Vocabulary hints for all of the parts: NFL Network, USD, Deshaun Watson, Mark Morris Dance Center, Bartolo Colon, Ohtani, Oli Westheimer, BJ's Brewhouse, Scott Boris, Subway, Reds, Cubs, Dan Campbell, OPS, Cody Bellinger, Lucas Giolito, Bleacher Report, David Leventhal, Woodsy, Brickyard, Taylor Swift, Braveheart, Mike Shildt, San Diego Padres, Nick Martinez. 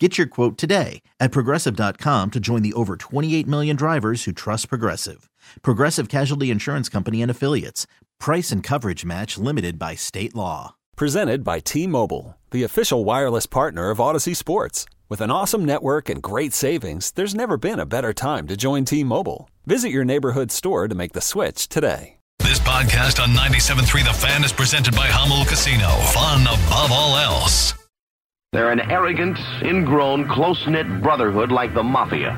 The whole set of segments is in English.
Get your quote today at Progressive.com to join the over 28 million drivers who trust Progressive. Progressive Casualty Insurance Company and Affiliates. Price and coverage match limited by state law. Presented by T-Mobile, the official wireless partner of Odyssey Sports. With an awesome network and great savings, there's never been a better time to join T-Mobile. Visit your neighborhood store to make the switch today. This podcast on 97.3 The Fan is presented by Hummel Casino. Fun above all else. They're an arrogant, ingrown, close-knit brotherhood like the mafia.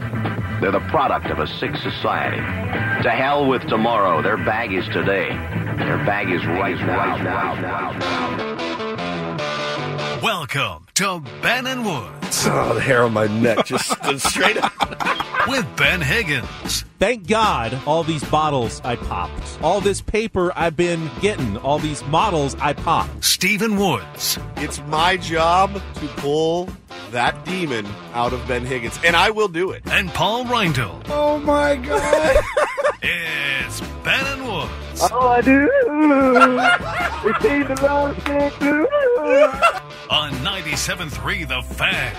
They're the product of a sick society. To hell with tomorrow. Their bag is today. Their bag is right now. Welcome to Ben and Woods. Oh, the hair on my neck just stood straight up. With Ben Higgins. Thank God all these bottles I popped. All this paper I've been getting. All these models I popped. Stephen Woods. It's my job to pull that demon out of Ben Higgins, and I will do it. And Paul Rindle. Oh, my God. It's Ben and Woods. Oh, I do. It's Stephen Rose. On 97.3 The Fan.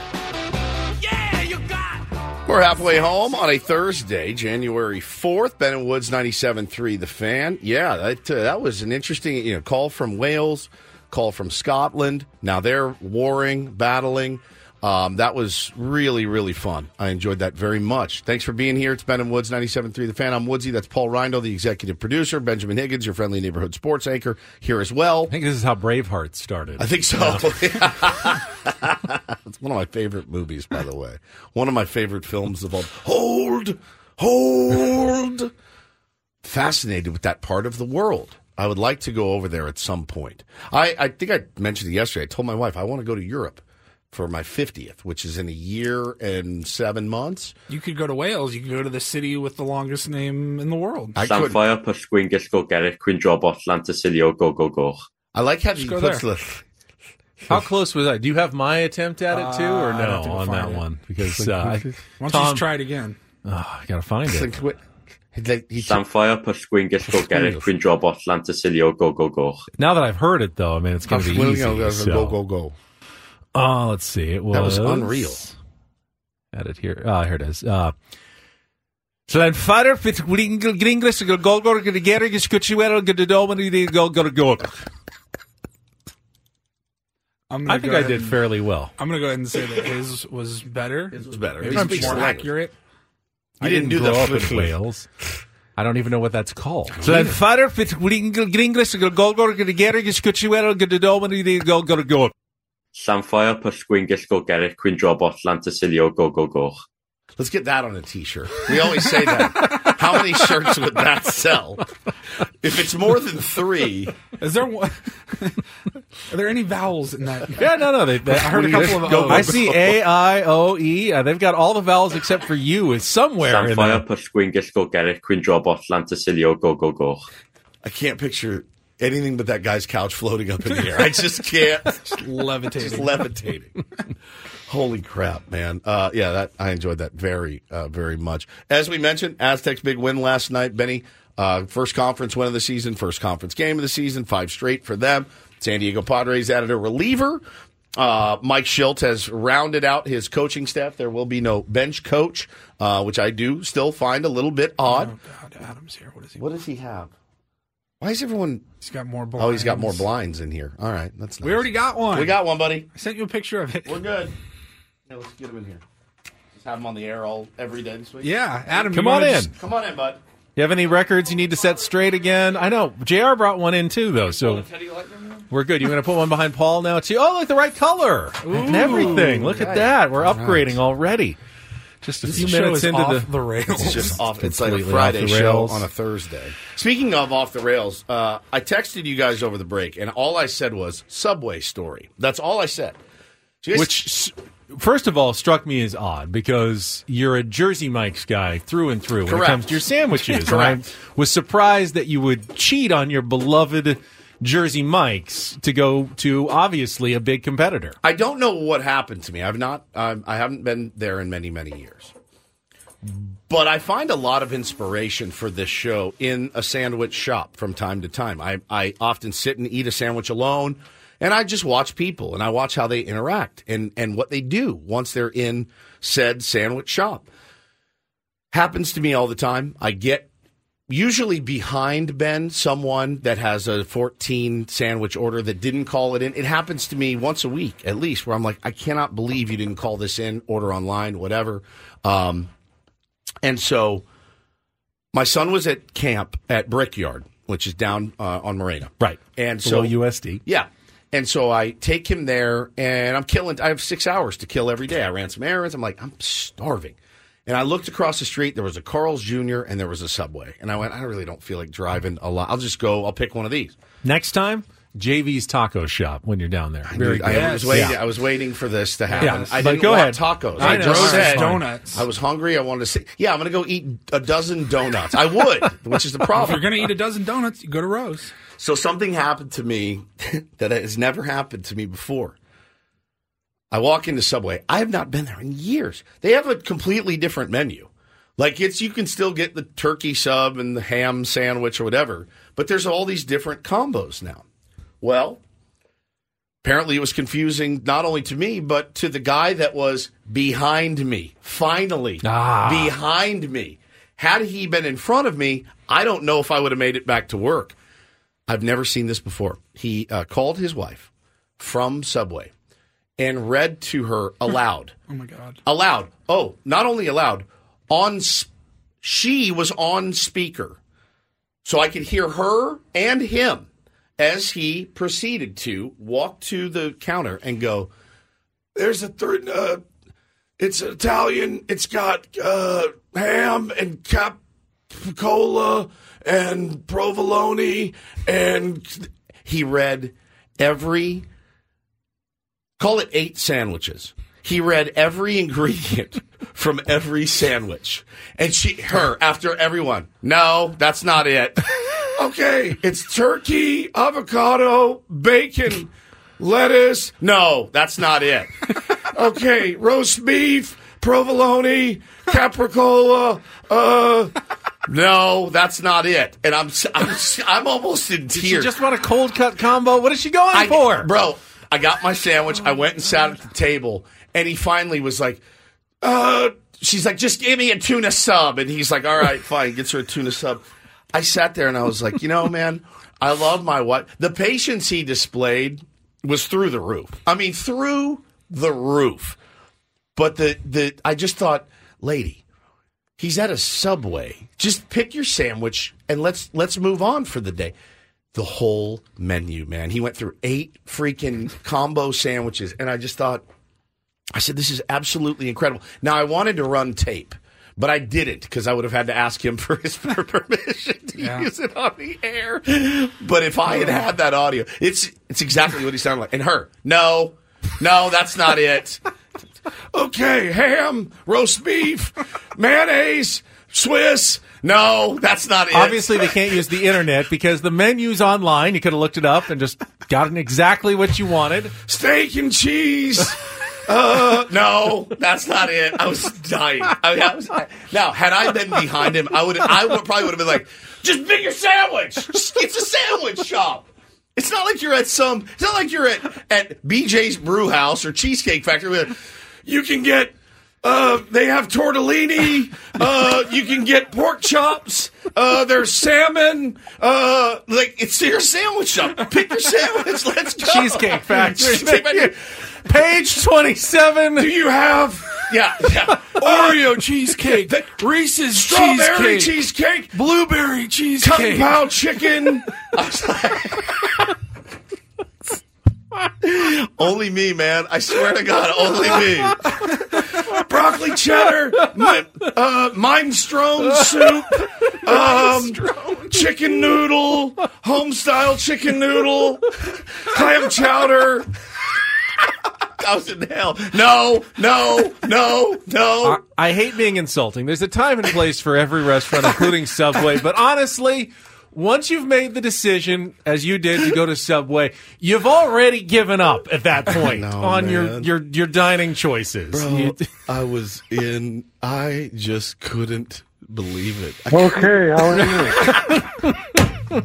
We're halfway home on a Thursday, January 4th. Ben and Woods, 97.3 The Fan. Yeah, that was an interesting call from Wales, call from Scotland. Now they're warring, battling. That was really, really fun. I enjoyed that very much. Thanks for being here. It's Ben and Woods, 97.3 The Fan. I'm Woodsy. That's Paul Rindle, the executive producer. Benjamin Higgins, your friendly neighborhood sports anchor, here as well. I think this is how Braveheart started. I think so. Yeah. It's one of my favorite movies, by the way. One of my favorite films of all. Hold. Fascinated with that part of the world. I would like to go over there at some point. I think I mentioned it yesterday. I told my wife I want to go to Europe for my 50th, which is in a year and 7 months. You could go to Wales. You could go to the city with the longest name in the world. Llanfair, Pwllgwyngyll, Gogerich, Gwyndrabot, Llantysilio, Gogogoch. I like how you put this. How close was I? Do you have my attempt at it, too, or no on that one? Because why don't you just try it again? I got to find it. Llanfair, Pwllgwyngyll, Gogerich, Gwyndrabot, Llantysilio, Gogogoch. Now that I've heard it, though, I mean, it's going to be easy. Go. Oh, let's see. It was... That was unreal. Add it here. Here it is. I think I did fairly well. I'm going to go ahead and say that his was better. His was better. It was more accurate. I didn't do that up in Wales. I don't even know what that's called. So then, Father Fitzwilliam. Llanfair, Pwllgwyngyll, Gogerich, Gwyndrabot, Llantysilio, Gogogoch. Let's get that on a T-shirt. We always say that. How many shirts would that sell? If it's more than three, is there one? Are there any vowels in that? Yeah, no. I heard a couple of O's. I see A, I, O, E. They've got all the vowels except for U is somewhere. Llanfair, Pwllgwyngyll, Gogerich, Gwyndrabot, Llantysilio, Gogogoch. I can't picture anything but that guy's couch floating up in the air. I just can't. Just levitating. Holy crap, man. I enjoyed that very, very much. As we mentioned, Aztecs big win last night. Benny, first conference win of the season, first conference game of the season, 5 straight for them. San Diego Padres added a reliever. Mike Shildt has rounded out his coaching staff. There will be no bench coach, which I do still find a little bit odd. Oh, God, Adam's here. What does he have? Why is everyone... He's got more blinds. Oh, he's got more blinds in here. All right, that's nice. We already got one. We got one, buddy. I sent you a picture of it. We're good. Yeah, let's get him in here. Just have him on the air every day this week. Yeah, Adam, come on in, bud. You have any records you need to set straight again? I know. JR brought one in, too, though, so... We're good. You're going to put one behind Paul now, too? Oh, look, the right color. Ooh, and everything. Look at that. We're upgrading already. Just a few minutes into the rails. It's just off. It's like a Friday show on a Thursday. Speaking of off the rails, I texted you guys over the break, and all I said was Subway story. That's all I said. Which first of all, struck me as odd because you're a Jersey Mike's guy through and through when it comes to your sandwiches. And I was surprised that you would cheat on your beloved Jersey Mike's to go to, obviously, a big competitor. I don't know what happened to me. I haven't been there in many, many years. But I find a lot of inspiration for this show in a sandwich shop from time to time. I often sit and eat a sandwich alone, and I just watch people, and I watch how they interact and what they do once they're in said sandwich shop. Happens to me all the time. I get usually behind Ben, someone that has a 14 sandwich order that didn't call it in. It happens to me once a week, at least, where I'm like, I cannot believe you didn't call this in, order online, whatever. And so my son was at camp at Brickyard, which is down on Morena. Right. And so below USD. Yeah. And so I take him there, and I have 6 hours to kill every day. I ran some errands. I'm like, I'm starving. And I looked across the street. There was a Carl's Jr. and there was a Subway. And I went, I really don't feel like driving a lot. I'll just go. I'll pick one of these. Next time, JV's Taco Shop when you're down there. I was waiting for this to happen. Yeah. I didn't want tacos. I just said donuts. I was hungry. I wanted to say, I'm going to go eat a dozen donuts. I would, which is the problem. If you're going to eat a dozen donuts, you go to Rose. So something happened to me that has never happened to me before. I walk into Subway. I have not been there in years. They have a completely different menu. Like, you can still get the turkey sub and the ham sandwich or whatever, but there's all these different combos now. Well, apparently it was confusing not only to me, but to the guy that was behind me. Finally, behind me. Had he been in front of me, I don't know if I would have made it back to work. I've never seen this before. He called his wife from Subway and read to her aloud. Oh, my God. Aloud. Oh, not only aloud. She was on speaker. So I could hear her and him as he proceeded to walk to the counter and go, there's a third. It's Italian. It's got ham and capicola and provolone, and he read every, call it 8 sandwiches. He read every ingredient from every sandwich. And after everyone, no, that's not it. Okay, it's turkey, avocado, bacon, lettuce. No, that's not it. Okay, roast beef, provolone, capricola, no, that's not it. And I'm almost in tears. Did she just want a cold cut combo? What is she going for? Bro, I got my sandwich. I went and sat at the table. And he finally was like, she's like, just give me a tuna sub. And he's like, all right, fine. Gets her a tuna sub. I sat there and I was like, man, I love my wife. The patience he displayed was through the roof. I mean, through the roof. But I just thought, lady, he's at a Subway. Just pick your sandwich and let's move on for the day. The whole menu, man. He went through 8 freaking combo sandwiches, and I just thought, this is absolutely incredible. Now, I wanted to run tape, but I didn't because I would have had to ask him for his permission to use it on the air. But if I had had that audio, it's exactly what he sounded like. And her, no, that's not it. Okay, ham, roast beef, mayonnaise, Swiss. No, that's not it. Obviously, they can't use the internet because the menu's online. You could have looked it up and just gotten exactly what you wanted. Steak and cheese. No, that's not it. I was dying. Now, had I been behind him, I probably would have been like, just pick your sandwich. It's a sandwich shop. It's not like you're at it's not like you're at BJ's Brewhouse or Cheesecake Factory. You can get, they have tortellini, you can get pork chops, there's salmon, it's your sandwich shop. Pick your sandwich, let's go. Cheesecake Factory. Page 27. Do you have Oreo cheesecake, Reese's strawberry cheesecake, blueberry cheesecake, kung pao chicken? Only me, man. I swear to God, only me. Broccoli cheddar, minestrone soup, chicken noodle, home-style chicken noodle, clam chowder. house in hell. No. I hate being insulting. There's a time and place for every restaurant, including Subway. But honestly, once you've made the decision, as you did, to go to Subway, you've already given up at that point on your dining choices. Bro, I just couldn't believe it. Okay, how are you? I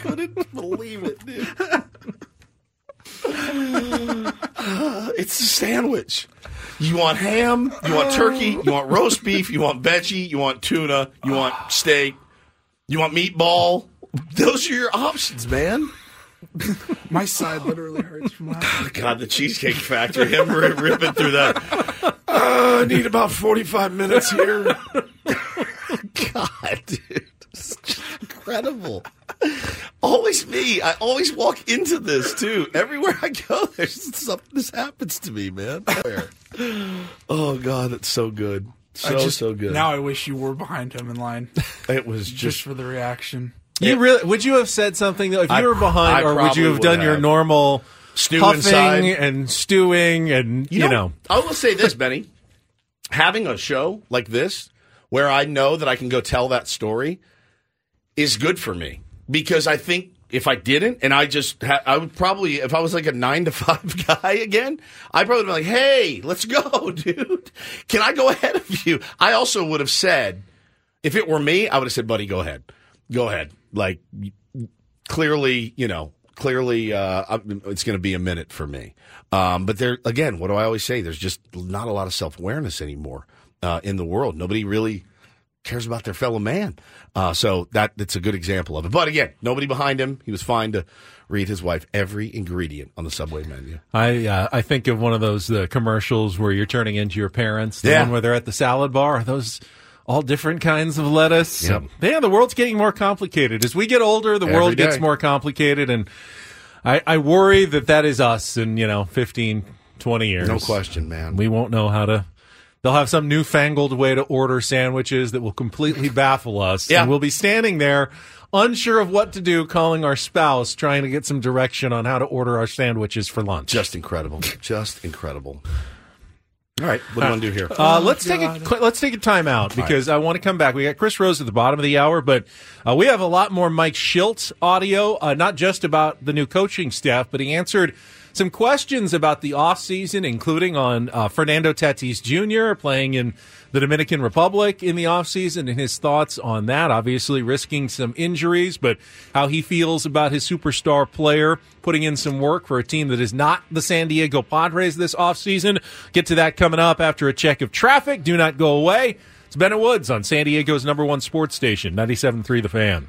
couldn't believe it, dude. It's a sandwich. You want ham, you want turkey, you want roast beef, you want veggie, you want tuna, you want steak, you want meatball. Those are your options, man. My side literally hurts from laughing. God, the Cheesecake Factory. I'm ripping through that. I need about 45 minutes here. God, dude. It's just incredible. Always me. I always walk into this, too. Everywhere I go, there's something. This happens to me, man. Oh, God, it's so good. So good. Now I wish you were behind him in line. It was just for the reaction. Would you have said something, though, if you were behind, or would you have done your normal stewing and, you know. I will say this, Benny. Having a show like this, where I know that I can go tell that story, is good for me. Because I think if I didn't, and I would probably, if I was like a 9-to-5 guy again, I'd probably be like, hey, let's go, dude. Can I go ahead of you? I also would have said, if it were me, I would have said, buddy, go ahead. Like, clearly, it's going to be a minute for me. But there, again, what do I always say? There's just not a lot of self-awareness anymore in the world. Nobody really cares about their fellow man. So that's a good example of it. But again, nobody behind him. He was fine to read his wife every ingredient on the Subway menu. I think of one of those commercials where you're turning into your parents, the one where they're at the salad bar. Are those all different kinds of lettuce? Yep. Yeah, the world's getting more complicated. As we get older, the world gets more complicated, and I worry that is us in 15, 20 years. No question, man. We won't know how to... They'll have some newfangled way to order sandwiches that will completely baffle us. Yeah. And we'll be standing there, unsure of what to do, calling our spouse, trying to get some direction on how to order our sandwiches for lunch. Just incredible. Just incredible. All right, what do you want to do here? Let's take a timeout because I want to come back. We got Chris Rose at the bottom of the hour, but we have a lot more Mike Shildt audio, not just about the new coaching staff, but he answered some questions about the offseason, including on Fernando Tatis Jr. playing in the Dominican Republic in the offseason and his thoughts on that, obviously risking some injuries, but how he feels about his superstar player putting in some work for a team that is not the San Diego Padres this offseason. Get to that coming up after a check of traffic. Do not go away. It's Bennett Woods on San Diego's number one sports station, 97.3 The Fan.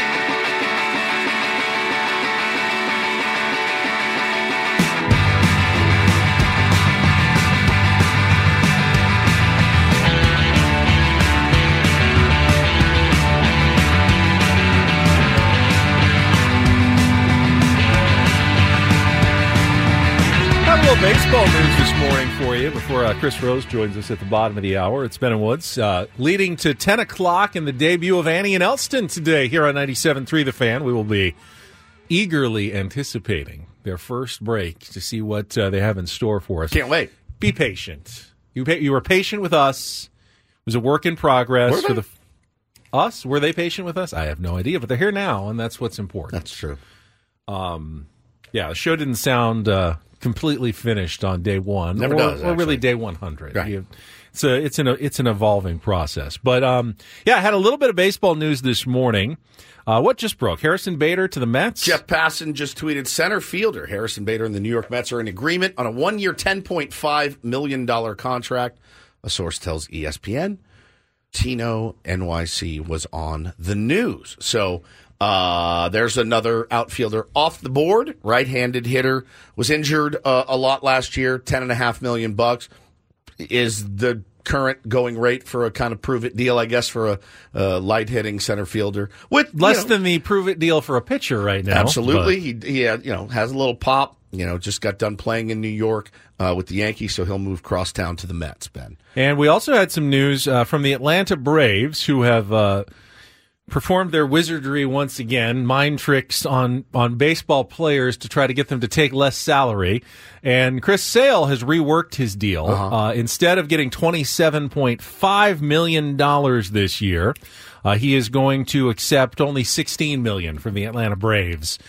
Baseball news this morning for you before Chris Rose joins us at the bottom of the hour. It's Ben and Woods, leading to 10 o'clock and the debut of Annie and Elston today here on 97.3 The Fan. We will be eagerly anticipating their first break to see what they have in store for us. Can't wait. Be patient. You were patient with us. It was a work in progress. Were they? Us? Were they patient with us? I have no idea, but they're here now, and that's what's important. That's true. Yeah, the show didn't sound... completely finished on day one. Never does, or really day 100. Right. It's an evolving process. But, I had a little bit of baseball news this morning. What just broke? Harrison Bader to the Mets? Jeff Passan just tweeted, center fielder Harrison Bader and the New York Mets are in agreement on a one-year $10.5 million contract, a source tells ESPN. Tino NYC was on the news. So... there's another outfielder off the board. Right-handed hitter was injured a lot last year. $10.5 million is the current going rate for a kind of prove it deal, I guess, for a light hitting center fielder. With less than the prove it deal for a pitcher right now. Absolutely, but... he has a little pop. Just got done playing in New York with the Yankees, so he'll move crosstown to the Mets. Ben, and we also had some news from the Atlanta Braves, who have. Performed their wizardry once again, mind tricks on baseball players to try to get them to take less salary. And Chris Sale has reworked his deal. Instead of getting $27.5 million this year, he is going to accept only $16 million from the Atlanta Braves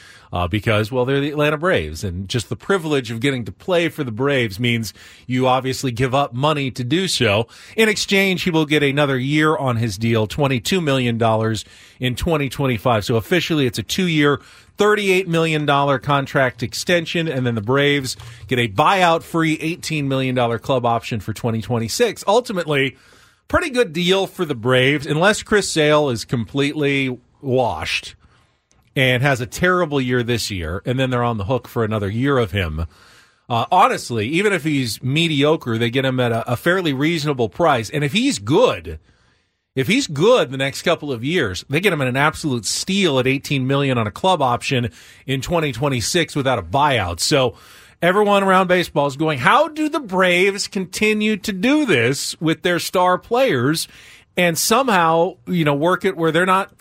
because, they're the Atlanta Braves. And just the privilege of getting to play for the Braves means you obviously give up money to do so. In exchange, he will get another year on his deal, $22 million in 2025. So officially, it's a 2-year $38 million contract extension, and then the Braves get a buyout-free $18 million club option for 2026. Ultimately, pretty good deal for the Braves, unless Chris Sale is completely washed and has a terrible year this year, and then they're on the hook for another year of him. Honestly, even if he's mediocre, they get him at a fairly reasonable price, and if he's good... If he's good the next couple of years, they get him at an absolute steal at $18 million on a club option in 2026 without a buyout. So everyone around baseball is going, how do the Braves continue to do this with their star players and somehow, work it where they're not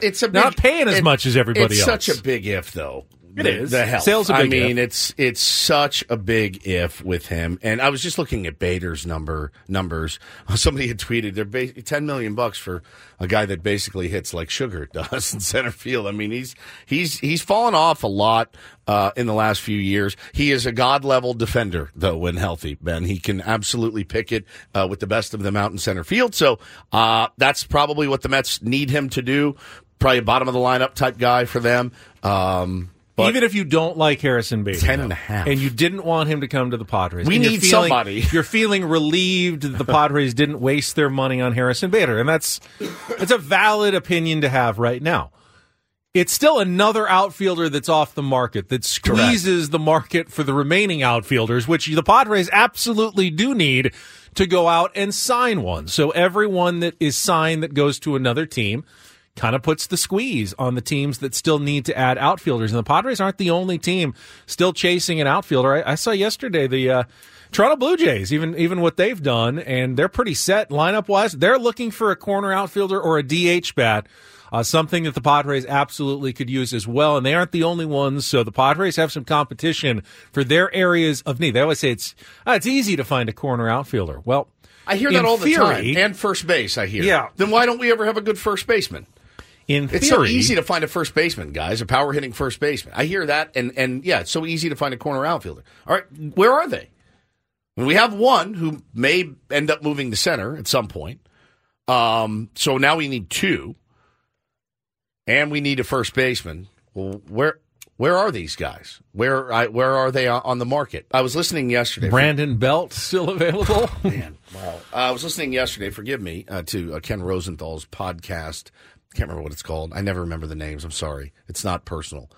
paying as much as everybody else? It's such a big if, though. It is. The health. Sale's a big if. It's such a big if with him. And I was just looking at Bader's numbers. Somebody had tweeted they're $10 million for a guy that basically hits like Sugar does in center field. I mean, he's fallen off a lot in the last few years. He is a god-level defender, though, when healthy, Ben. He can absolutely pick it with the best of them out in center field. So that's probably what the Mets need him to do. Probably a bottom-of-the-lineup type guy for them. But even if you don't like Harrison Bader, 10.5, and you didn't want him to come to the Padres, we need somebody. You're feeling relieved that the Padres didn't waste their money on Harrison Bader, and that's a valid opinion to have right now. It's still another outfielder that's off the market that squeezes the market for the remaining outfielders, which the Padres absolutely do need to go out and sign one. So everyone that is signed that goes to another team kind of puts the squeeze on the teams that still need to add outfielders. And the Padres aren't the only team still chasing an outfielder. I saw yesterday the Toronto Blue Jays, even what they've done, and they're pretty set lineup-wise. They're looking for a corner outfielder or a DH bat, something that the Padres absolutely could use as well. And they aren't the only ones, so the Padres have some competition for their areas of need. They always say it's easy to find a corner outfielder. Well, I hear that all the time. And first base, I hear. Yeah. Then why don't we ever have a good first baseman? In theory, it's so easy to find a first baseman, guys, a power-hitting first baseman. I hear that, and it's so easy to find a corner outfielder. All right, where are they? And we have one who may end up moving to center at some point. So now we need two. and we need a first baseman. Well, where are these guys? Where are they on the market? I was listening yesterday. Brandon Belt still available? Oh, man, wow. I was listening yesterday, forgive me, to Ken Rosenthal's podcast. I can't remember what it's called. I never remember the names. I'm sorry. It's not personal.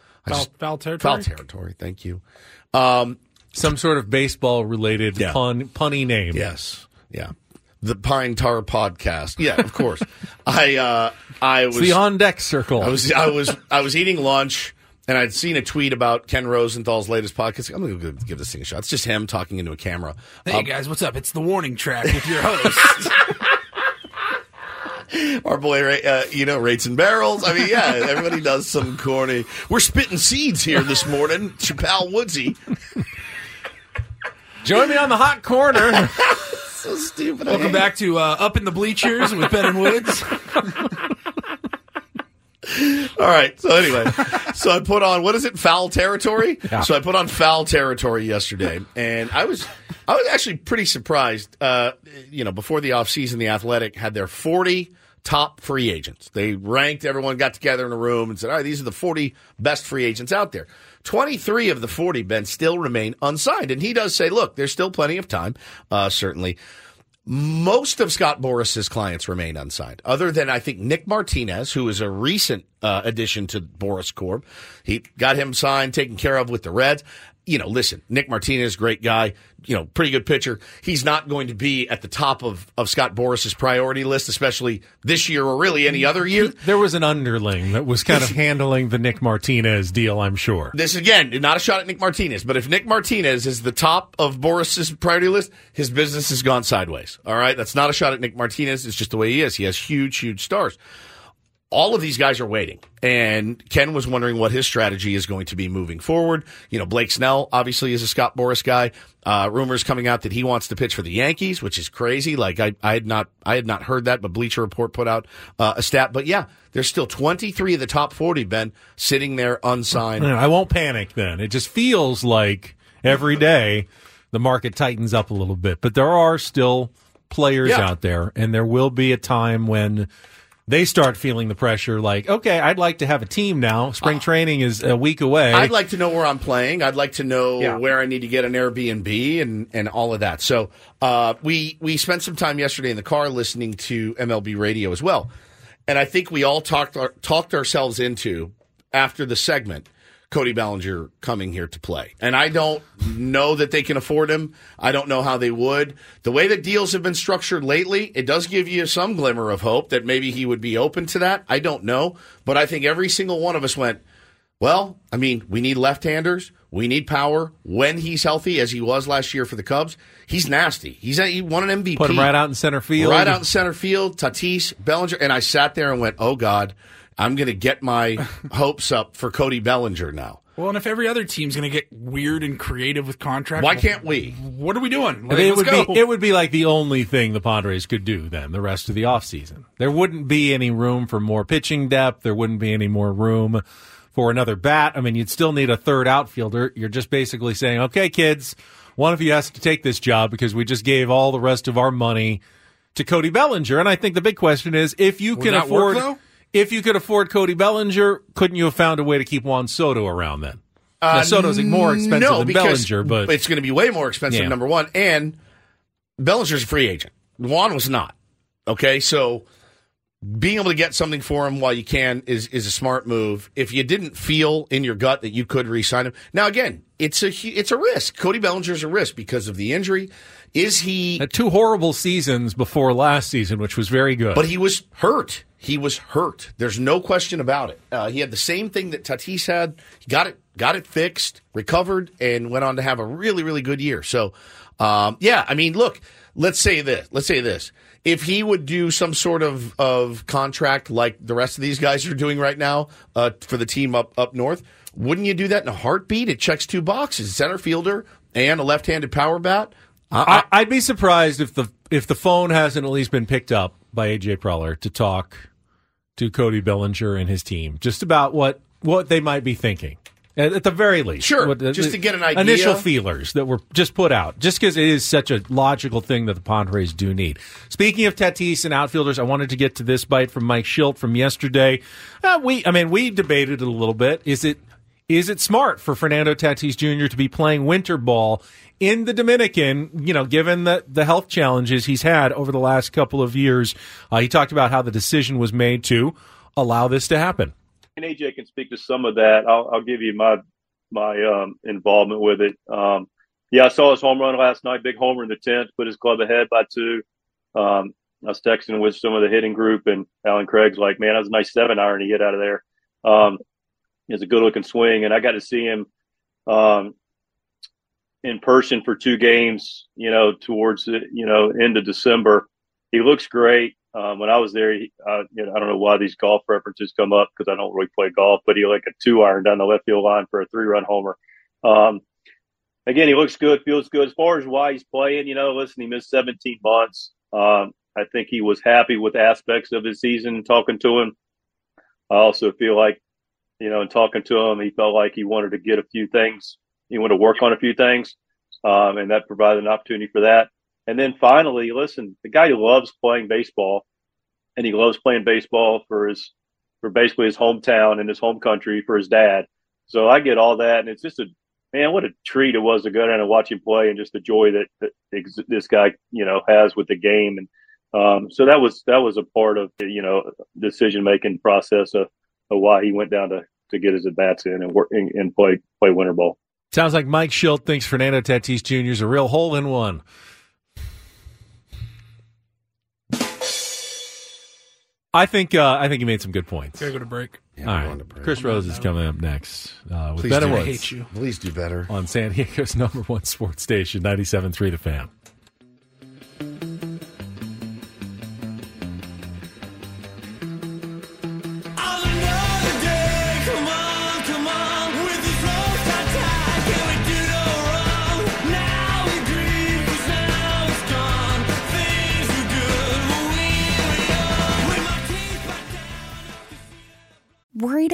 Foul Territory? Foul Territory. Thank you. Some sort of baseball-related punny name. Yes. Yeah. The Pine Tar Podcast. Yeah, of course. I was, it's the On Deck Circle. I was eating lunch, and I'd seen a tweet about Ken Rosenthal's latest podcast. I'm going to give this thing a shot. It's just him talking into a camera. Hey, guys, what's up? It's The Warning Track with your host. Our boy, Rates and Barrels. I mean, yeah, everybody does some corny. We're spitting seeds here this morning. It's your pal Woodsy. Join me on the hot corner. So stupid. Welcome back to Up in the Bleachers with Ben and Woods. All right. So anyway, I put on, what is it, Foul Territory? Yeah. So I put on Foul Territory yesterday, and I was actually pretty surprised. Before the offseason, The Athletic had their 40 top free agents. They ranked everyone, got together in a room, and said, all right, these are the 40 best free agents out there. 23 of the 40, Ben, still remain unsigned. And he does say, look, there's still plenty of time, certainly. Most of Scott Boris's clients remain unsigned, other than, I think, Nick Martinez, who is a recent addition to Boris Corp. He got him signed, taken care of with the Reds. You know, listen, Nick Martinez, great guy, pretty good pitcher. He's not going to be at the top of Scott Boris's priority list, especially this year or really any other year. There was an underling that was kind of handling the Nick Martinez deal, I'm sure. This, again, not a shot at Nick Martinez, but if Nick Martinez is the top of Boris's priority list, his business has gone sideways. All right? That's not a shot at Nick Martinez. It's just the way he is. He has huge, huge stars. All of these guys are waiting, and Ken was wondering what his strategy is going to be moving forward. Blake Snell obviously is a Scott Boris guy. Rumors coming out that he wants to pitch for the Yankees, which is crazy. Like I had not heard that, but Bleacher Report put out a stat. But yeah, there's still 23 of the top 40, Ben, sitting there unsigned. I won't panic then. It just feels like every day the market tightens up a little bit, but there are still players out there, and there will be a time when they start feeling the pressure, like, okay, I'd like to have a team now. Spring training is a week away. I'd like to know where I'm playing. I'd like to know where I need to get an Airbnb and all of that. So we spent some time yesterday in the car listening to MLB radio as well. And I think we all talked ourselves into, after the segment, Cody Bellinger coming here to play. And I don't know that they can afford him. I don't know how they would. The way that deals have been structured lately, it does give you some glimmer of hope that maybe he would be open to that. I don't know. But I think every single one of us went, well, I mean, we need left-handers. We need power. When he's healthy, as he was last year for the Cubs, he's nasty. He won an MVP. Put him right out in center field. Right out in center field, Tatis, Bellinger. And I sat there and went, oh, God. I'm going to get my hopes up for Cody Bellinger now. Well, and if every other team's going to get weird and creative with contracts, why can't we? What are we doing? Like, it would be like the only thing the Padres could do then the rest of the offseason. There wouldn't be any room for more pitching depth. There wouldn't be any more room for another bat. I mean, you'd still need a third outfielder. You're just basically saying, okay, kids, one of you has to take this job because we just gave all the rest of our money to Cody Bellinger. And I think the big question is, if you can afford... If you could afford Cody Bellinger, couldn't you have found a way to keep Juan Soto around then? Now, Soto's more expensive than Bellinger, but it's going to be way more expensive, number one. And Bellinger's a free agent. Juan was not. Okay, so being able to get something for him while you can is a smart move. If you didn't feel in your gut that you could re-sign him. Now, again, it's a risk. Cody Bellinger's a risk because of the injury. Is he... Had two horrible seasons before last season, which was very good. But he was hurt. There's no question about it. He had the same thing that Tatis had. He got it fixed, recovered, and went on to have a really, really good year. So, I mean, look, let's say this. If he would do some sort of contract like the rest of these guys are doing right now for the team up north, wouldn't you do that in a heartbeat? It checks two boxes, center fielder and a left-handed power bat. I'd be surprised if the phone hasn't at least been picked up by A.J. Preller to talk to Cody Bellinger and his team, just about what they might be thinking. At the very least. Sure, just to get an idea. Initial feelers that were just put out, just because it is such a logical thing that the Padres do need. Speaking of Tatis and outfielders, I wanted to get to this bite from Mike Shildt from yesterday. We debated it a little bit. Is it smart for Fernando Tatis Jr. to be playing winter ball in the Dominican, given the health challenges he's had over the last couple of years? He talked about how the decision was made to allow this to happen. And AJ can speak to some of that. I'll give you my involvement with it. I saw his home run last night, big homer in the 10th, put his club ahead by 2. I was texting with some of the hitting group, and Alan Craig's like, man, that was a nice 7-iron he hit out of there. It's a good-looking swing, and I got to see him in person for 2 games, towards the end of December. He looks great. When I was there, I don't know why these golf references come up because I don't really play golf, but he like a 2-iron down the left field line for a 3-run homer. Again, he looks good, feels good. As far as why he's playing, he missed 17 months. I think he was happy with aspects of his season talking to him. I also feel like, in talking to him, he felt like he wanted to get a few things. He wanted to work on a few things, and that provided an opportunity for that. And then finally, listen, the guy who loves playing baseball, and he loves playing baseball for basically his hometown and his home country for his dad. So I get all that, and it's just what a treat it was to go down and watch him play and just the joy that this guy, has with the game. And so that was a part of the, decision-making process of why he went down to get his at-bats in and work and play winter ball. Sounds like Mike Shildt thinks Fernando Tatis Jr. is a real hole-in-one. I think he made some good points. Gotta go to break. Yeah, all right. Chris Rose is coming up next. With Better Woods. I hate you. Please do better. On San Diego's number 1 sports station, 97.3 The Fan. Worried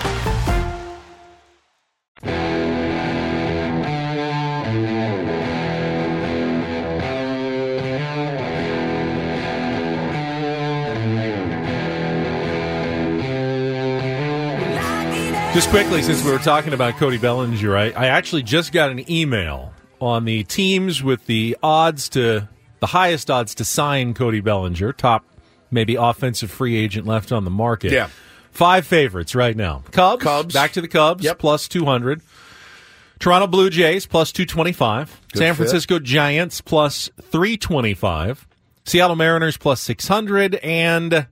Just quickly, since we were talking about Cody Bellinger, I actually just got an email on the teams with the highest odds to sign Cody Bellinger, top maybe offensive free agent left on the market. Yeah. 5 favorites right now. Cubs. Back to the Cubs, yep. Plus 200. Toronto Blue Jays, plus 225. Good San Francisco fit. Giants, plus 325. Seattle Mariners, plus 600. And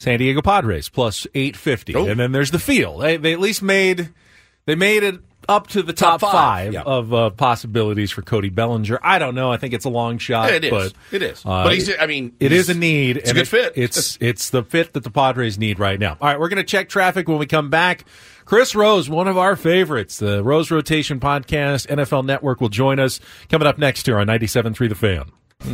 San Diego Padres, plus 850. Oh. And then there's the field. They at least made it up to the top five yeah. of possibilities for Cody Bellinger. I don't know. I think it's a long shot. It is. But he's, I mean, it is a need. It's a good fit. It's the fit that the Padres need right now. All right, we're going to check traffic when we come back. Chris Rose, one of our favorites, the Rose Rotation podcast, NFL Network, will join us coming up next here on 97.3 The Fan.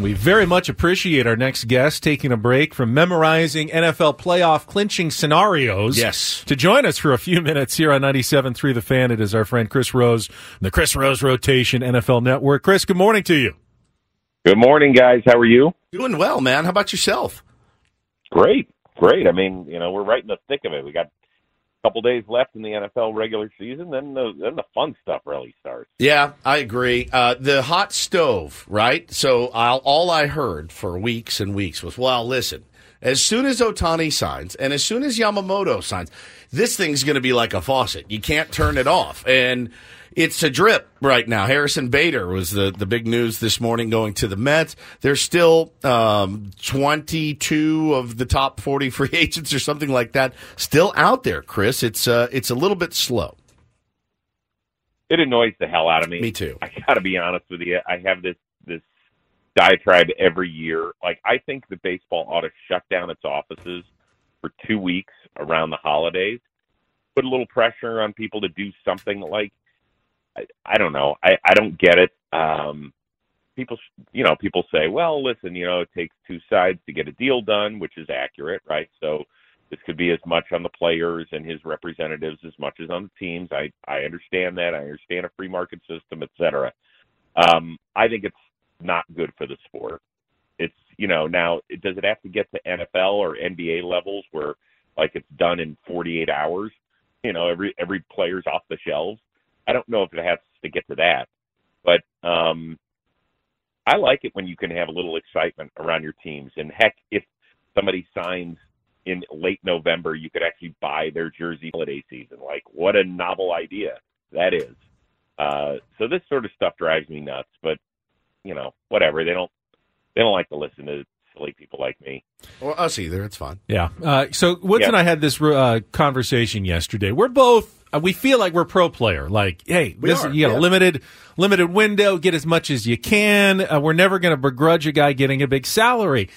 We very much appreciate our next guest taking a break from memorizing NFL playoff clinching scenarios to join us for a few minutes here on 97.3 The Fan. It is our friend Chris Rose, the Chris Rose Rotation, NFL Network. Chris, good morning to you. Good morning, guys. How are you? Doing well, man. How about yourself? Great. I mean, you know, we're right in the thick of it. We got couple days left in the NFL regular season, then the fun stuff really starts. Yeah, I agree. The hot stove, right? So all I heard for weeks and weeks was, well, listen, as soon as Ohtani signs and as soon as Yamamoto signs, this thing's going to be like a faucet. You can't turn it off. And it's a drip right now. Harrison Bader was the big news this morning going to the Mets. There's still 22 of the top 40 free agents or something like that still out there, Chris. It's a little bit slow. It annoys the hell out of me. Me too. I got to be honest with you. I have this diatribe every year. Like, I think the baseball ought to shut down its offices for 2 weeks around the holidays, put a little pressure on people to do something like, I don't know. I don't get it. People say, well, listen, you know, it takes two sides to get a deal done, which is accurate, right? So this could be as much on the players and his representatives as much as on the teams. I understand that. I understand a free market system, et cetera. I think it's not good for the sport. It's, you know, now, does it have to get to NFL or NBA levels where, like, it's done in 48 hours? You know, every player's off the shelves. I don't know if it has to get to that, but I like it when you can have a little excitement around your teams. And heck, if somebody signs in late November, you could actually buy their jersey holiday season. Like, what a novel idea that is. So this sort of stuff drives me nuts, but, you know, whatever. They don't like to listen to silly people like me. Or us either. It's fine. Yeah. So Woods and I had this conversation yesterday. We're both... We feel like we're pro player. Like, hey, you got a limited window. Get as much as you can. We're never going to begrudge a guy getting a big salary.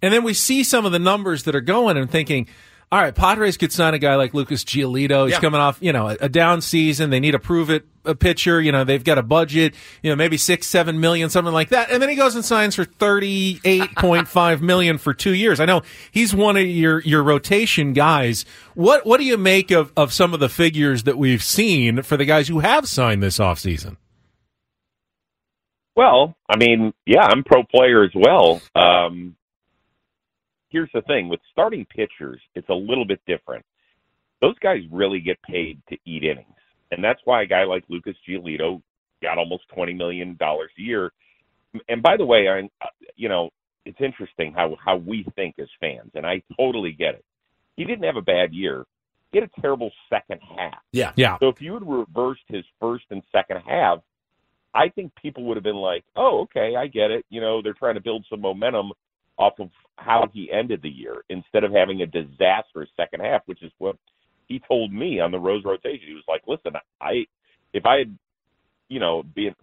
And then we see some of the numbers that are going and thinking, all right, Padres could sign a guy like Lucas Giolito. He's coming off, you know, a down season. They need to prove it. A pitcher, you know, they've got a budget, you know, maybe $6-7 million, something like that. And then he goes and signs for $38.5 million for 2 years. I know he's one of your rotation guys. What do you make of some of the figures that we've seen for the guys who have signed this offseason? Well, I mean, yeah, I'm pro player as well. Here's the thing with starting pitchers, it's a little bit different. Those guys really get paid to eat innings. And that's why a guy like Lucas Giolito got almost $20 million a year. And by the way, it's interesting how we think as fans, and I totally get it. He didn't have a bad year. He had a terrible second half. Yeah. So if you had reversed his first and second half, I think people would have been like, oh, okay, I get it. You know, they're trying to build some momentum off of how he ended the year instead of having a disastrous second half, which is what he told me on the Rose Rotation. He was like, listen, if I had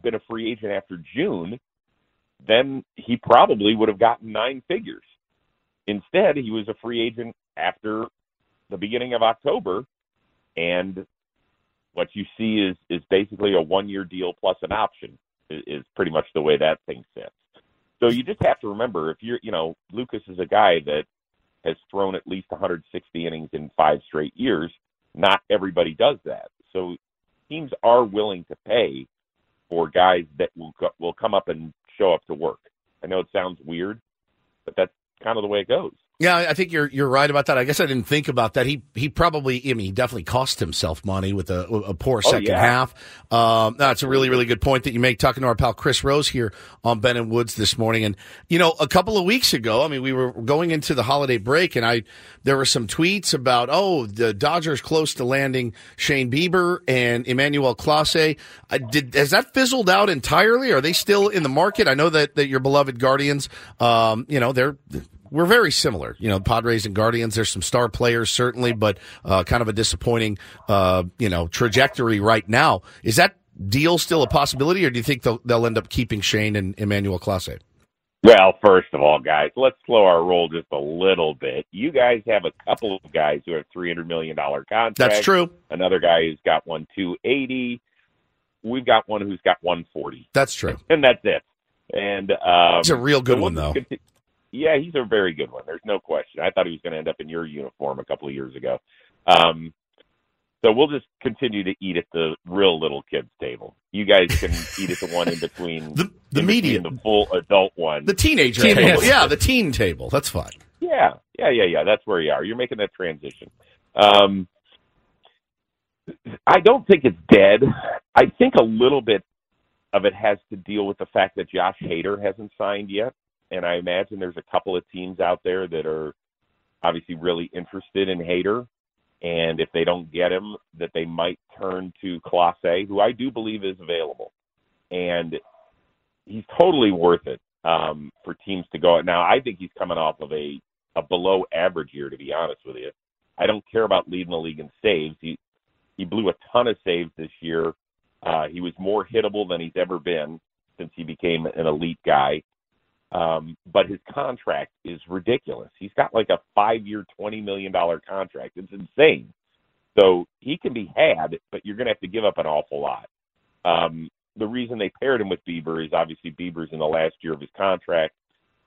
been a free agent after June, then he probably would have gotten nine figures. Instead, he was a free agent after the beginning of October, and what you see is basically a one-year deal plus an option is pretty much the way that thing sits. So you just have to remember, if you're, you know, Lucas is a guy that has thrown at least 160 innings in 5 straight years. Not everybody does that. So teams are willing to pay for guys that will come up and show up to work. I know it sounds weird, but that's kind of the way it goes. Yeah, I think you're right about that. I guess I didn't think about that. He definitely cost himself money with a poor second half. That's a really, really good point that you make, talking to our pal Chris Rose here on Ben and Woods this morning. And, you know, a couple of weeks ago, I mean, we were going into the holiday break, and there were some tweets about, oh, the Dodgers close to landing Shane Bieber and Emmanuel Clase. Has that fizzled out entirely? Are they still in the market? I know that your beloved Guardians, you know, they're we're very similar. You know, Padres and Guardians, there's some star players, certainly, but kind of a disappointing, trajectory right now. Is that deal still a possibility, or do you think they'll end up keeping Shane and Emmanuel Clase? Well, first of all, guys, let's slow our roll just a little bit. You guys have a couple of guys who have $300 million contracts. That's true. Another guy who's got one $280. We've got one who's got $140. That's true. And that's it. And it's a real good one, though. Yeah, he's a very good one. There's no question. I thought he was going to end up in your uniform a couple of years ago. So we'll just continue to eat at the real little kids' table. You guys can eat at the one in between the medium, the full adult one, the teenager table. Yeah, the teen table. That's fine. Yeah. That's where you are. You're making that transition. I don't think it's dead. I think a little bit of it has to deal with the fact that Josh Hader hasn't signed yet, and I imagine there's a couple of teams out there that are obviously really interested in Hader. And if they don't get him, that they might turn to Clase, who I do believe is available. And he's totally worth it for teams to go out. Now, I think he's coming off of a below-average year, to be honest with you. I don't care about leading the league in saves. He blew a ton of saves this year. He was more hittable than he's ever been since he became an elite guy. But his contract is ridiculous. He's got like a 5-year, $20 million contract. It's insane. So he can be had, but you're going to have to give up an awful lot. The reason they paired him with Bieber is obviously Bieber's in the last year of his contract.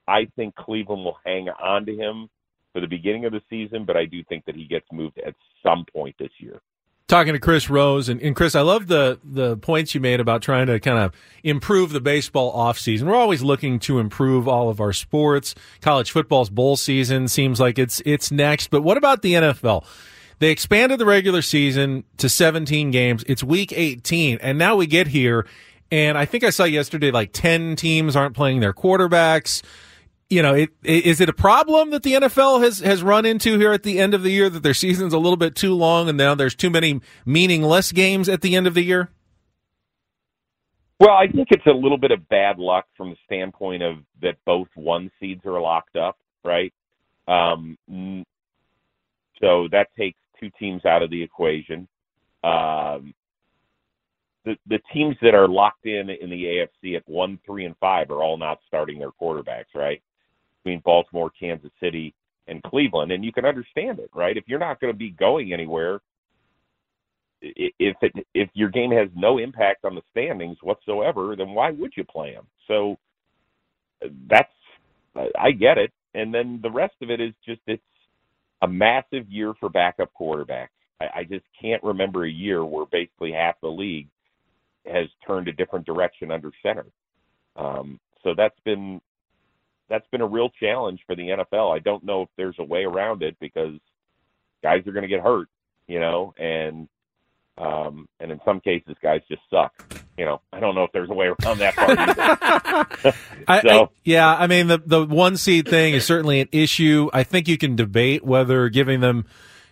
I think Cleveland will hang on to him for the beginning of the season, but I do think that he gets moved at some point this year. Talking to Chris Rose, and Chris, I love the points you made about trying to kind of improve the baseball offseason. We're always looking to improve all of our sports. College football's bowl season seems like it's next, but what about the NFL? They expanded the regular season to 17 games. It's week 18, and now we get here, and I think I saw yesterday like 10 teams aren't playing their quarterbacks. You know, is it a problem that the NFL has run into here at the end of the year, that their season's a little bit too long and now there's too many meaningless games at the end of the year? Well, I think it's a little bit of bad luck from the standpoint of that both one seeds are locked up, right? So that takes two teams out of the equation. The teams that are locked in the AFC at 1, 3, and 5 are all not starting their quarterbacks, right? Between Baltimore, Kansas City, and Cleveland. And you can understand it, right? If you're not going to be going anywhere, if your game has no impact on the standings whatsoever, then why would you play them? So that's – I get it. And then the rest of it is just it's a massive year for backup quarterbacks. I just can't remember a year where basically half the league has turned a different direction under center. So that's been a real challenge for the NFL. I don't know if there's a way around it because guys are going to get hurt, you know, and in some cases guys just suck. You know, I don't know if there's a way around that part either. I mean, the one seed thing is certainly an issue. I think you can debate whether giving them,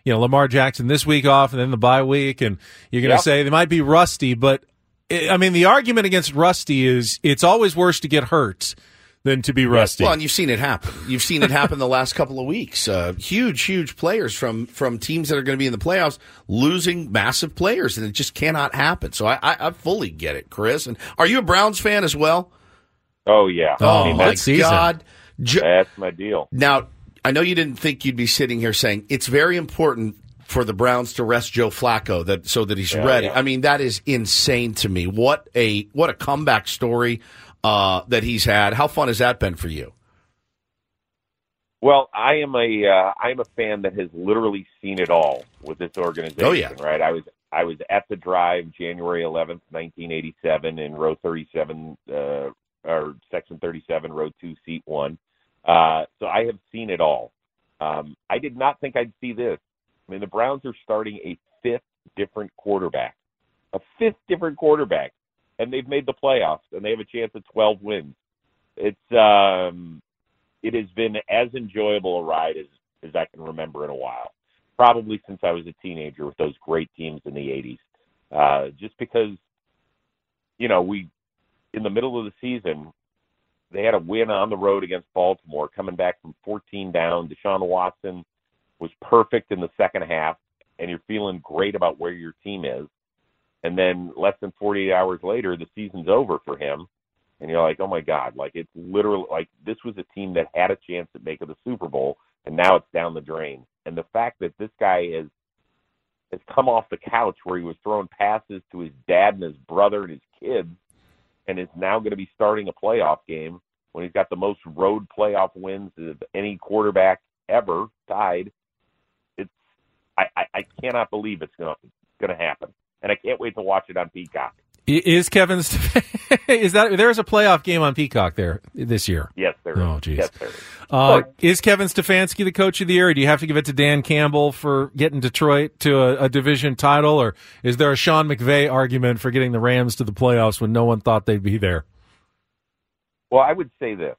you know, Lamar Jackson this week off and then the bye week, and you're going to say they might be rusty, but I mean, the argument against rusty is it's always worse to get hurt than to be rusty. Well, and you've seen it happen. You've seen it happen the last couple of weeks. Huge players from teams that are going to be in the playoffs losing massive players, and it just cannot happen. So I fully get it, Chris. And are you a Browns fan as well? Oh, yeah. Oh, I mean, my God. That's my deal. Now, I know you didn't think you'd be sitting here saying it's very important for the Browns to rest Joe Flacco so that he's ready. Yeah. I mean, that is insane to me. What a comeback story that he's had. How fun has that been for you? Well, I am a fan that has literally seen it all with this organization. Oh, yeah. Right. I was at the drive January 11th, 1987 in row 37 or section 37, row 2, seat 1. So I have seen it all. I did not think I'd see this. I mean, the Browns are starting a fifth different quarterback, and they've made the playoffs, and they have a chance at 12 wins. It has been as enjoyable a ride as I can remember in a while, probably since I was a teenager with those great teams in the 80s. Just because, you know, in the middle of the season, They had a win on the road against Baltimore, coming back from 14 down. Deshaun Watson was perfect in the second half, and you're feeling great about where your team is. And then less than 48 hours later, the season's over for him. And you're like, oh, my God, like it's literally like this was a team that had a chance to make it the Super Bowl, and now it's down the drain. And the fact that this guy has come off the couch where he was throwing passes to his dad and his brother and his kids, and is now going to be starting a playoff game when he's got the most road playoff wins of any quarterback ever tied. I cannot believe it's going to happen, and I can't wait to watch it on Peacock. Is Kevin's is that there is a playoff game on Peacock there this year? Yes, there is. Oh, geez. Yes, there is. Is Kevin Stefanski the coach of the year, or do you have to give it to Dan Campbell for getting Detroit to a division title, or is there a Sean McVay argument for getting the Rams to the playoffs when no one thought they'd be there? Well, I would say this.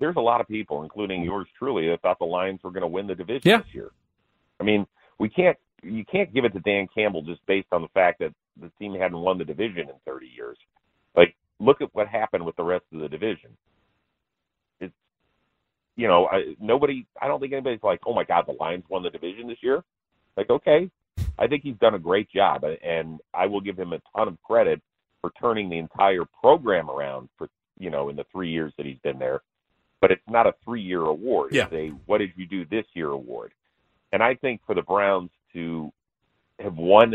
There's a lot of people, including yours truly, that thought the Lions were going to win the division this year. I mean, you can't give it to Dan Campbell just based on the fact that the team hadn't won the division in 30 years. Like, look at what happened with the rest of the division. It's, you know, I don't think anybody's like, oh my God, the Lions won the division this year. Like, okay, I think he's done a great job, and I will give him a ton of credit for turning the entire program around for, you know, in the 3 years that he's been there. But it's not a 3-year award. Yeah. It's a what did you do this year award. And I think for the Browns to have won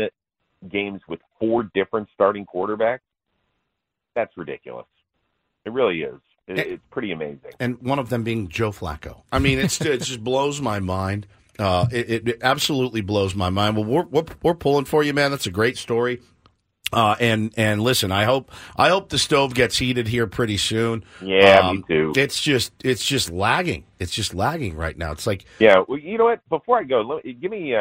games with 4 different starting quarterbacks, that's ridiculous. It really is. It's pretty amazing. And one of them being Joe Flacco. I mean, it just blows my mind. It absolutely blows my mind. Well, we're pulling for you, man. That's a great story. And listen, I hope the stove gets heated here pretty soon. Yeah, me too. It's just lagging. It's just lagging right now. It's like, yeah. Well, you know what? Before I go, give me.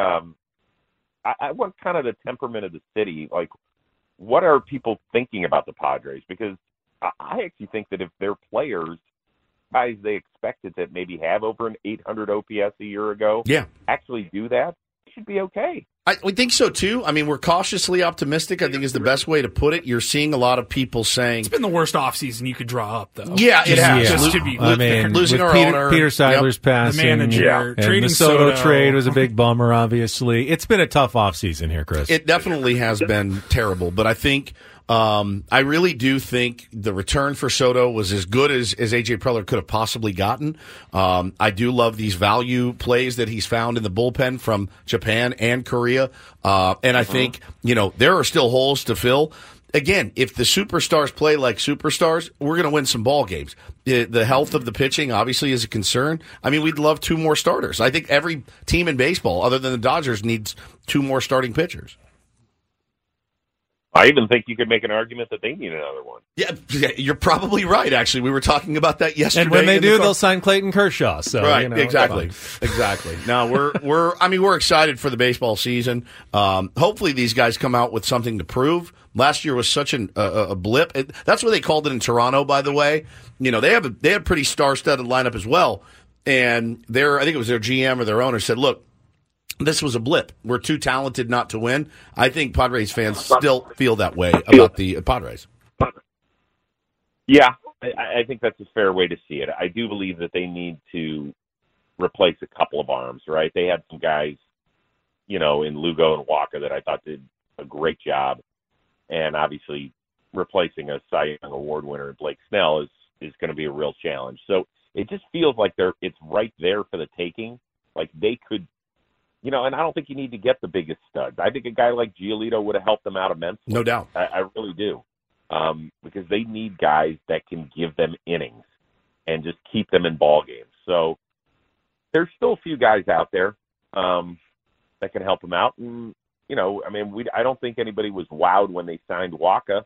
I want kind of the temperament of the city. Like, what are people thinking about the Padres? Because I actually think that if their players, guys they expected that maybe have over an 800 OPS a year ago, actually do that, it should be okay. We think so, too. I mean, we're cautiously optimistic, I think, is the best way to put it. You're seeing a lot of people saying... It's been the worst offseason you could draw up, though. Yeah, it has. Yeah. Just to be losing our owner. Peter Seidler's passing. The manager. Yeah. And trading the Soto trade was a big bummer, obviously. It's been a tough offseason here, Chris. It definitely has been terrible, but I think... I really do think the return for Soto was as good as A.J. Preller could have possibly gotten. I do love these value plays that he's found in the bullpen from Japan and Korea. And I think, you know, there are still holes to fill. Again, if the superstars play like superstars, we're going to win some ball games. The health of the pitching, obviously, is a concern. I mean, we'd love 2 more starters. I think every team in baseball, other than the Dodgers, needs 2 more starting pitchers. I even think you could make an argument that they need another one. Yeah, you're probably right, actually. We were talking about that yesterday. And when they do, they'll sign Clayton Kershaw. So, right, you know, exactly. Exactly. Now, we're excited for the baseball season. Hopefully, these guys come out with something to prove. Last year was such a blip. That's what they called it in Toronto, by the way. You know, they have a pretty star-studded lineup as well. And I think it was their GM or their owner said, look, this was a blip. We're too talented not to win. I think Padres fans still feel that way about the Padres. Yeah, I think that's a fair way to see it. I do believe that they need to replace a couple of arms, right? They had some guys, you know, in Lugo and Walker that I thought did a great job. And obviously replacing a Cy Young Award winner, Blake Snell, is going to be a real challenge. So it just feels like it's right there for the taking. Like they could... You know, and I don't think you need to get the biggest studs. I think a guy like Giolito would have helped them out immensely. No doubt. I really do. Because they need guys that can give them innings and just keep them in ball games. So there's still a few guys out there that can help them out. And, you know, I mean, I don't think anybody was wowed when they signed Waka,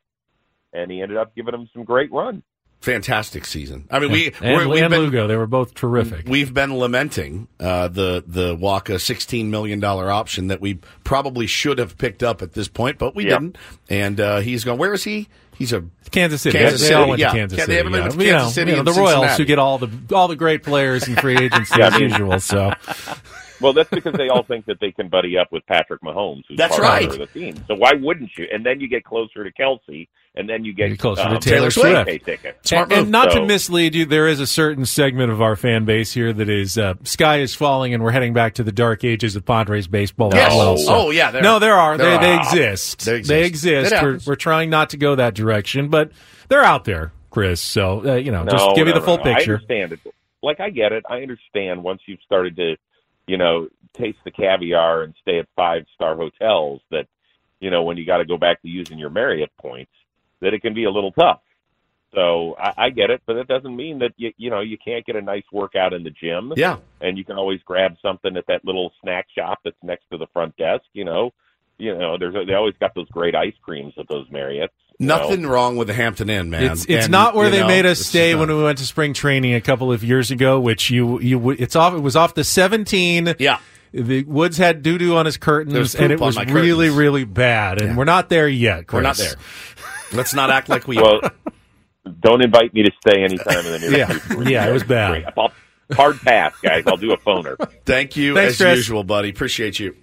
and he ended up giving them some great runs. Fantastic season. I mean, we've been, Lugo, they were both terrific. We've been lamenting the Waka $16 million option that we probably should have picked up at this point, but we didn't. And he's gone. Where is he? He's a Kansas City. They all went to Kansas City. Everybody went to Kansas City. The Royals, who get all the great players and free agents as usual. So. Well, that's because they all think that they can buddy up with Patrick Mahomes, who's part of the team. So why wouldn't you? And then you get closer to Kelsey, and then you get closer to Taylor Swift. And not to mislead you, there is a certain segment of our fan base here that is sky is falling, and we're heading back to the dark ages of Padres baseball. Yes. Oh, yeah. There are. They exist. They exist. We're trying not to go that direction, but they're out there, Chris. So, just give me the full picture. I understand it. Like, I get it. I understand once you've started to, taste the caviar and stay at 5-star hotels that, when you got to go back to using your Marriott points, that it can be a little tough. So I get it, but that doesn't mean that, you can't get a nice workout in the gym. Yeah. And you can always grab something at that little snack shop that's next to the front desk, they always got those great ice creams at those Marriotts. Nothing wrong with the Hampton Inn, man. It's not where they made us stay when we went to spring training a couple of years ago, which it was off the 17. Yeah. The Woods had doo-doo on his curtains, and it was really, really bad. And we're not there yet, Chris. We're not there. Let's not act like we are. Don't invite me to stay anytime in the near future. Yeah, it was bad. Hard pass, guys. I'll do a phoner. Thank you, Chris. Usual, buddy. Appreciate you.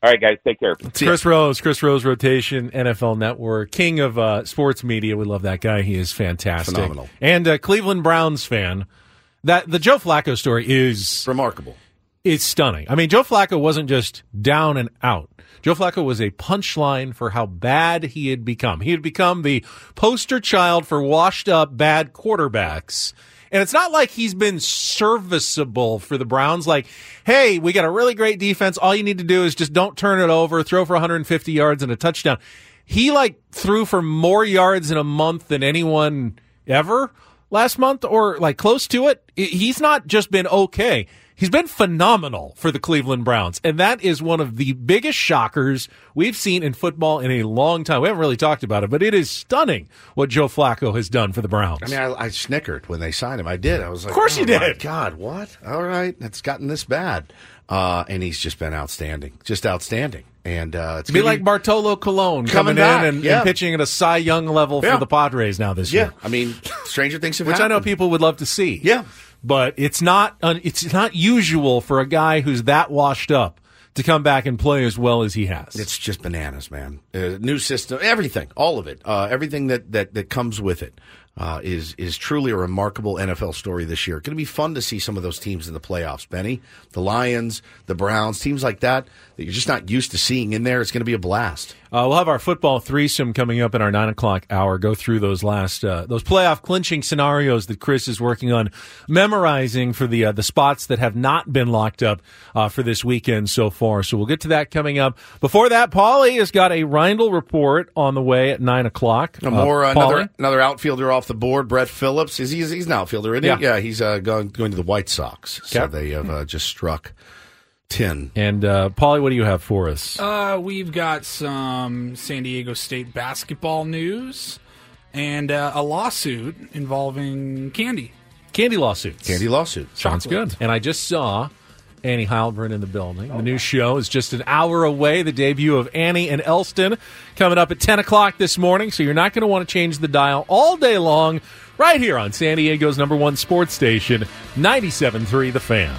All right, guys, take care. Chris Rose Rotation, NFL Network, king of sports media. We love that guy. He is fantastic. Phenomenal. And a Cleveland Browns fan. The Joe Flacco story is remarkable. It's stunning. I mean, Joe Flacco wasn't just down and out. Joe Flacco was a punchline for how bad he had become. He had become the poster child for washed-up bad quarterbacks. And it's not like he's been serviceable for the Browns. Like, hey, we got a really great defense. All you need to do is just don't turn it over, throw for 150 yards and a touchdown. He, threw for more yards in a month than anyone ever last month or, close to it. He's not just been okay. He's been phenomenal for the Cleveland Browns, and that is one of the biggest shockers we've seen in football in a long time. We haven't really talked about it, but it is stunning what Joe Flacco has done for the Browns. I mean, I snickered when they signed him. I did. I was like, of course you did. My God, what? All right, it's gotten this bad. And he's just been outstanding. Just outstanding. And it's be like Bartolo Colon coming in and pitching at a Cy Young level for the Padres now this year. I mean, stranger things have happened. Which I know people would love to see. Yeah. But it's not usual for a guy who's that washed up to come back and play as well as he has. It's just bananas, man. New system, everything, all of it, everything that comes with it is truly a remarkable NFL story this year. It's going to be fun to see some of those teams in the playoffs, Benny. The Lions, the Browns, teams like that you're just not used to seeing in there. It's going to be a blast. We'll have our football threesome coming up in our 9 o'clock hour. Go through those last those playoff clinching scenarios that Chris is working on memorizing for the spots that have not been locked up for this weekend so far. So we'll get to that coming up. Before that, Paulie has got a Rindle report on the way at 9 o'clock. Another outfielder off the board, Brett Phillips. He's an outfielder, isn't he? Yeah, he's going to the White Sox. Okay. So they have just struck 10. And, Paulie, what do you have for us? We've got some San Diego State basketball news and a lawsuit involving candy. Candy lawsuits. Sounds good. And I just saw Annie Heilbrun in the building. The new show is just an hour away. The debut of Annie and Elston coming up at 10 o'clock this morning, so you're not going to want to change the dial all day long right here on San Diego's number one sports station, 97.3 The Fan.